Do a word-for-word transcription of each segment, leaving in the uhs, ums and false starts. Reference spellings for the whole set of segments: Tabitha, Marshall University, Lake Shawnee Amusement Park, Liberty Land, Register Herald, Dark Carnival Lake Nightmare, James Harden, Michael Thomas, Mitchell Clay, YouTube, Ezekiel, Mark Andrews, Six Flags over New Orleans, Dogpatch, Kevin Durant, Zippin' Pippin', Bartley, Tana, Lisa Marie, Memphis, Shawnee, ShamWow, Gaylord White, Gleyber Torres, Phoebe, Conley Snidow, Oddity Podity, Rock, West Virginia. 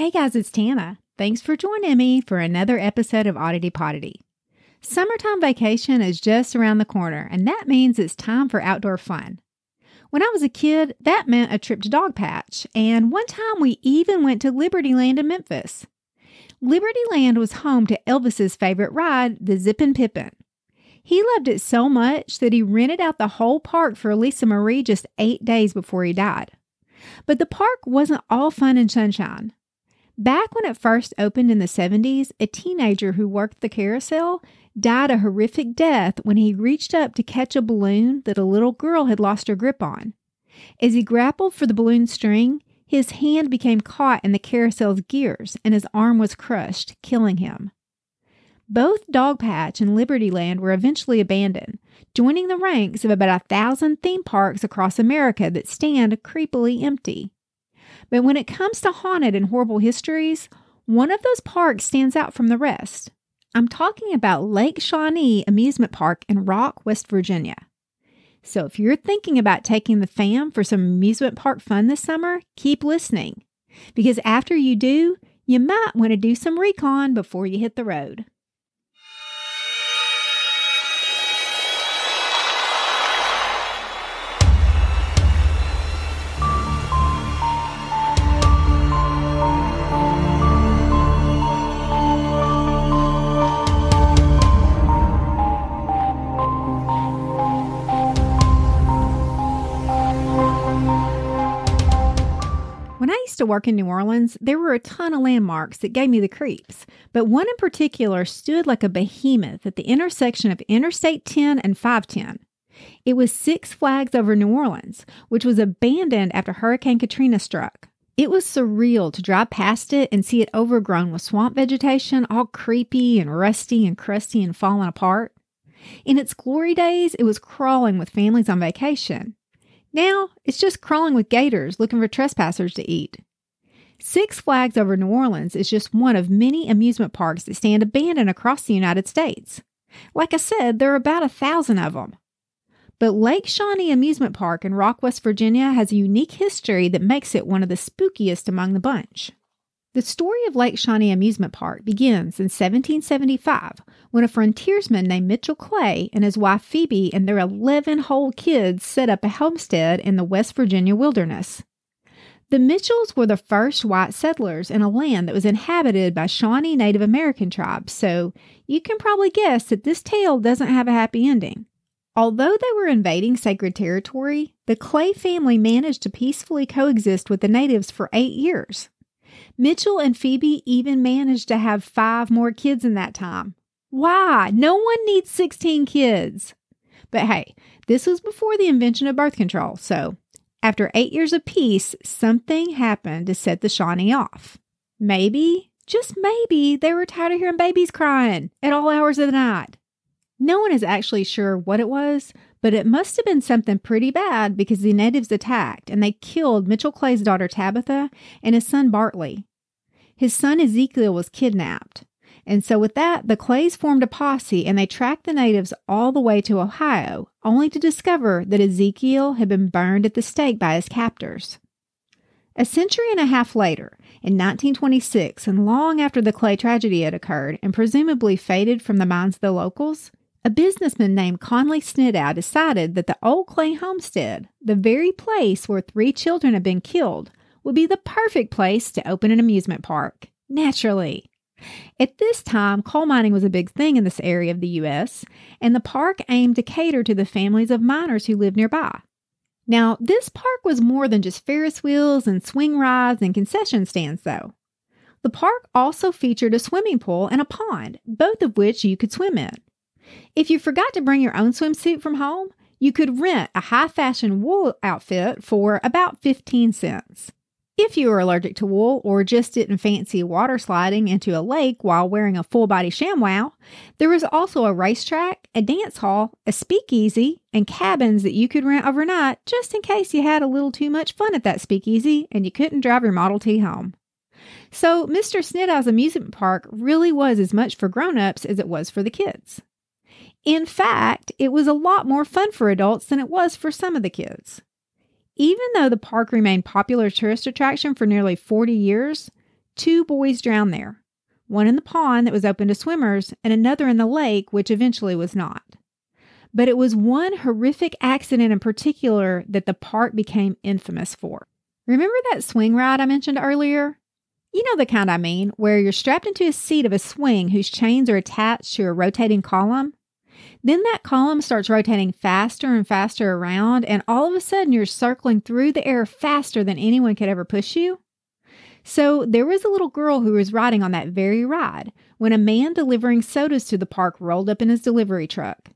Hey guys, it's Tana. Thanks for joining me for another episode of Oddity Podity. Summertime vacation is just around the corner, and that means it's time for outdoor fun. When I was a kid, that meant a trip to Dogpatch, and one time we even went to Liberty Land in Memphis. Liberty Land was home to Elvis's favorite ride, the Zippin' Pippin'. He loved it so much that he rented out the whole park for Lisa Marie just eight days before he died. But the park wasn't all fun and sunshine. Back when it first opened in the seventies, a teenager who worked the carousel died a horrific death when he reached up to catch a balloon that a little girl had lost her grip on. As he grappled for the balloon string, his hand became caught in the carousel's gears and his arm was crushed, killing him. Both Dogpatch and Liberty Land were eventually abandoned, joining the ranks of about a thousand theme parks across America that stand creepily empty. But when it comes to haunted and horrible histories, one of those parks stands out from the rest. I'm talking about Lake Shawnee Amusement Park in Rock, West Virginia. So if you're thinking about taking the fam for some amusement park fun this summer, keep listening. Because after you do, you might want to do some recon before you hit the road. To work in New Orleans, there were a ton of landmarks that gave me the creeps, but one in particular stood like a behemoth at the intersection of Interstate ten and five ten. It was Six Flags over New Orleans, which was abandoned after Hurricane Katrina struck. It was surreal to drive past it and see it overgrown with swamp vegetation, all creepy and rusty and crusty and falling apart. In its glory days, it was crawling with families on vacation. Now, it's just crawling with gators looking for trespassers to eat. Six Flags over New Orleans is just one of many amusement parks that stand abandoned across the United States. Like I said, there are about a thousand of them. But Lake Shawnee Amusement Park in Rock, West Virginia has a unique history that makes it one of the spookiest among the bunch. The story of Lake Shawnee Amusement Park begins in seventeen seventy-five when a frontiersman named Mitchell Clay and his wife Phoebe and their eleven whole kids set up a homestead in the West Virginia wilderness. The Mitchells were the first white settlers in a land that was inhabited by Shawnee Native American tribes, so you can probably guess that this tale doesn't have a happy ending. Although they were invading sacred territory, the Clay family managed to peacefully coexist with the natives for eight years. Mitchell and Phoebe even managed to have five more kids in that time. Why? No one needs sixteen kids. But hey, this was before the invention of birth control, so after eight years of peace, something happened to set the Shawnee off. Maybe, just maybe, they were tired of hearing babies crying at all hours of the night. No one is actually sure what it was, but it must have been something pretty bad because the natives attacked and they killed Mitchell Clay's daughter Tabitha and his son Bartley. His son Ezekiel was kidnapped. And so with that, the Clays formed a posse and they tracked the natives all the way to Ohio, only to discover that Ezekiel had been burned at the stake by his captors. A century and a half later, in nineteen twenty-six, and long after the Clay tragedy had occurred and presumably faded from the minds of the locals, a businessman named Conley Snidow decided that the old Clay homestead, the very place where three children had been killed, would be the perfect place to open an amusement park. Naturally. At this time, coal mining was a big thing in this area of the U S, and the park aimed to cater to the families of miners who lived nearby. Now, this park was more than just Ferris wheels and swing rides and concession stands, though. The park also featured a swimming pool and a pond, both of which you could swim in. If you forgot to bring your own swimsuit from home, you could rent a high-fashion wool outfit for about fifteen cents. If you were allergic to wool or just didn't fancy water sliding into a lake while wearing a full-body ShamWow, there was also a racetrack, a dance hall, a speakeasy, and cabins that you could rent overnight just in case you had a little too much fun at that speakeasy and you couldn't drive your Model T home. So Mister Snidow's amusement park really was as much for grown-ups as it was for the kids. In fact, it was a lot more fun for adults than it was for some of the kids. Even though the park remained a popular tourist attraction for nearly forty years, Two boys drowned there, one in the pond that was open to swimmers and another in the lake, which eventually was not. But it was one horrific accident in particular that the park became infamous for. Remember that swing ride I mentioned earlier? You know the kind I mean, where you're strapped into a seat of a swing whose chains are attached to a rotating column. Then that column starts rotating faster and faster around, and all of a sudden you're circling through the air faster than anyone could ever push you. So there was a little girl who was riding on that very ride when a man delivering sodas to the park rolled up in his delivery truck.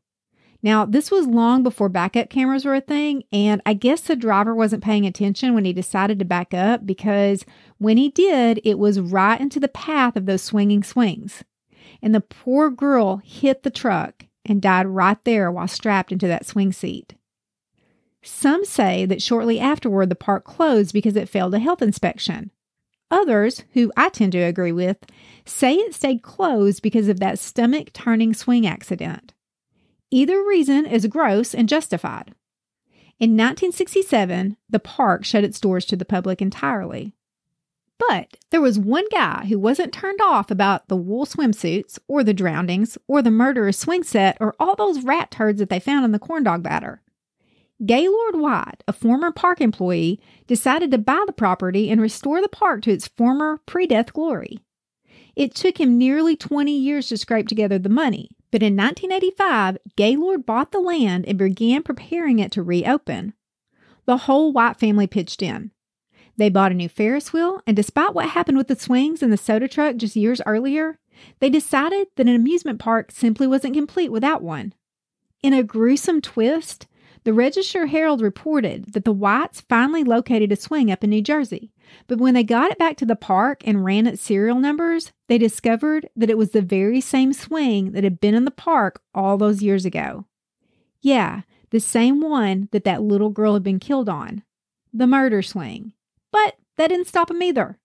Now, this was long before backup cameras were a thing, and I guess the driver wasn't paying attention when he decided to back up, because when he did, it was right into the path of those swinging swings. And the poor girl hit the truck and died right there while strapped into that swing seat. Some say that shortly afterward, the park closed because it failed a health inspection. Others, who I tend to agree with, say it stayed closed because of that stomach-turning swing accident. Either reason is gross and justified. In nineteen sixty-seven, the park shut its doors to the public entirely. But there was one guy who wasn't turned off about the wool swimsuits, or the drownings, or the murderous swing set, or all those rat turds that they found in the corn dog batter. Gaylord White, a former park employee, decided to buy the property and restore the park to its former pre-death glory. It took him nearly twenty years to scrape together the money, but in nineteen eighty-five, Gaylord bought the land and began preparing it to reopen. The whole White family pitched in. They bought a new Ferris wheel, and despite what happened with the swings and the soda truck just years earlier, they decided that an amusement park simply wasn't complete without one. In a gruesome twist, the Register Herald reported that the Whites finally located a swing up in New Jersey, but when they got it back to the park and ran its serial numbers, they discovered that it was the very same swing that had been in the park all those years ago. Yeah, the same one that that little girl had been killed on. The murder swing. But that didn't stop them either.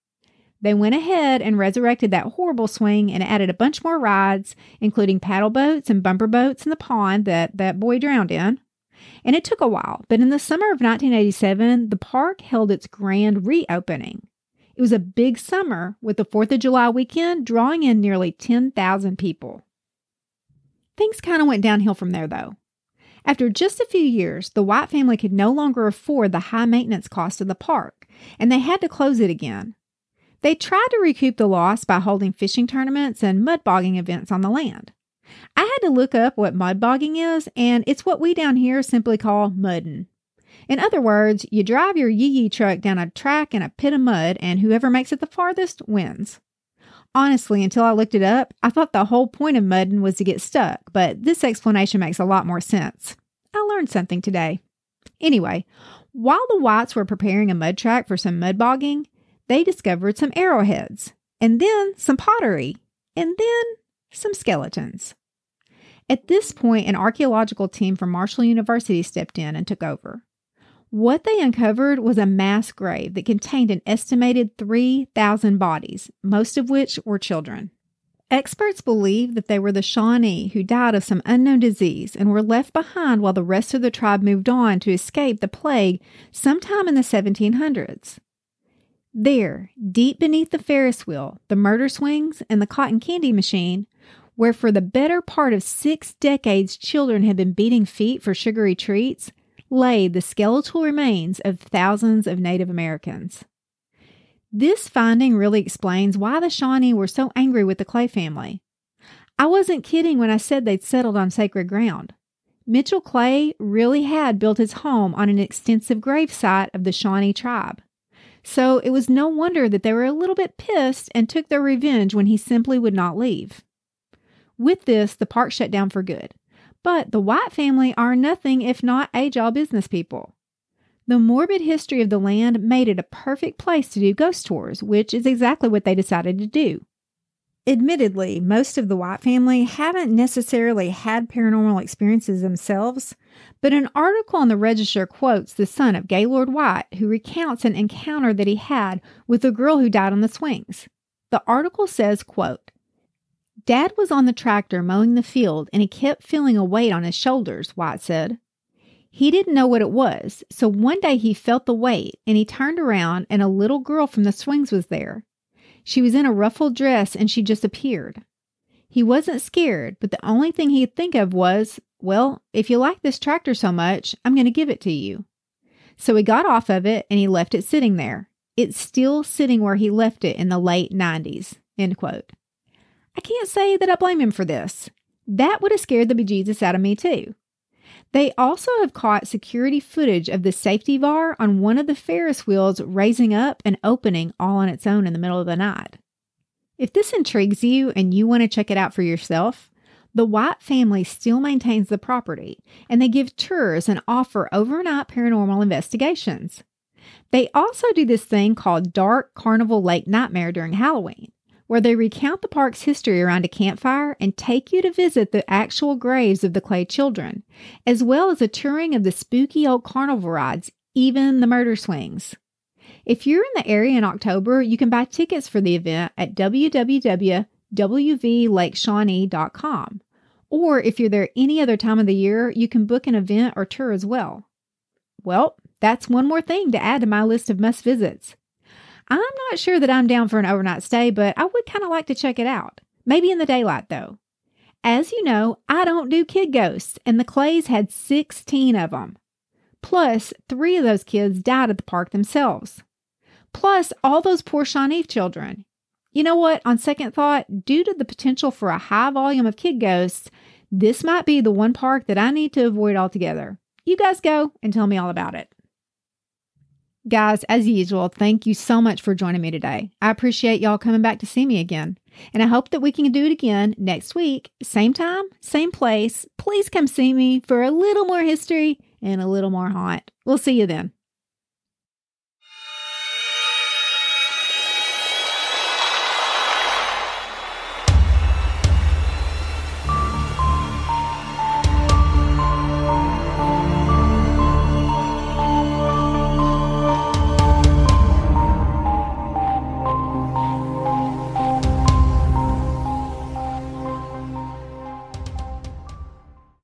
They went ahead and resurrected that horrible swing and added a bunch more rides, including paddle boats and bumper boats in the pond that that boy drowned in. And it took a while, but in the summer of nineteen eighty-seven, the park held its grand reopening. It was a big summer, with the fourth of July weekend drawing in nearly ten thousand people. Things kind of went downhill from there, though. After just a few years, the White family could no longer afford the high maintenance cost of the park, and they had to close it again. They tried to recoup the loss by holding fishing tournaments and mud bogging events on the land. I had to look up what mud bogging is, and it's what we down here simply call mudding. In other words, you drive your yee-yee truck down a track in a pit of mud, and whoever makes it the farthest wins. Honestly, until I looked it up, I thought the whole point of mudding was to get stuck, but this explanation makes a lot more sense. I learned something today. Anyway, while the Whites were preparing a mud track for some mud bogging, they discovered some arrowheads, and then some pottery, and then some skeletons. At this point, an archaeological team from Marshall University stepped in and took over. What they uncovered was a mass grave that contained an estimated three thousand bodies, most of which were children. Experts believe that they were the Shawnee who died of some unknown disease and were left behind while the rest of the tribe moved on to escape the plague sometime in the seventeen hundreds. There, deep beneath the Ferris wheel, the murder swings, and the cotton candy machine, where for the better part of six decades children had been beating feet for sugary treats, lay the skeletal remains of thousands of Native Americans. This finding really explains why the Shawnee were so angry with the Clay family. I wasn't kidding when I said they'd settled on sacred ground. Mitchell Clay really had built his home on an extensive gravesite of the Shawnee tribe. So it was no wonder that they were a little bit pissed and took their revenge when he simply would not leave. With this, the park shut down for good. But the White family are nothing if not age-old business people. The morbid history of the land made it a perfect place to do ghost tours, which is exactly what they decided to do. Admittedly, most of the White family haven't necessarily had paranormal experiences themselves, but an article on the Register quotes the son of Gaylord White, who recounts an encounter that he had with a girl who died on the swings. The article says, quote, "Dad was on the tractor mowing the field, and he kept feeling a weight on his shoulders," White said. "He didn't know what it was, so one day he felt the weight, and he turned around, and a little girl from the swings was there. She was in a ruffled dress and she just appeared. He wasn't scared, but the only thing he could think of was, well, if you like this tractor so much, I'm going to give it to you. So he got off of it and he left it sitting there. It's still sitting where he left it in the late nineties, end quote. I can't say that I blame him for this. That would have scared the bejesus out of me too. They also have caught security footage of the safety bar on one of the Ferris wheels raising up and opening all on its own in the middle of the night. If this intrigues you and you want to check it out for yourself, the White family still maintains the property, and they give tours and offer overnight paranormal investigations. They also do this thing called Dark Carnival Lake Nightmare during Halloween, where they recount the park's history around a campfire and take you to visit the actual graves of the Clay children, as well as a touring of the spooky old carnival rides, even the murder swings. If you're in the area in October, you can buy tickets for the event at w w w dot w v lake shawnee dot com. Or if you're there any other time of the year, you can book an event or tour as well. Well, that's one more thing to add to my list of must-visits. I'm not sure that I'm down for an overnight stay, but I would kind of like to check it out. Maybe in the daylight, though. As you know, I don't do kid ghosts, and the Clays had sixteen of them. Plus, three of those kids died at the park themselves. Plus, all those poor Shawnee children. You know what? On second thought, due to the potential for a high volume of kid ghosts, this might be the one park that I need to avoid altogether. You guys go and tell me all about it. Guys, as usual, thank you so much for joining me today. I appreciate y'all coming back to see me again. And I hope that we can do it again next week. Same time, same place. Please come see me for a little more history and a little more haunt. We'll see you then.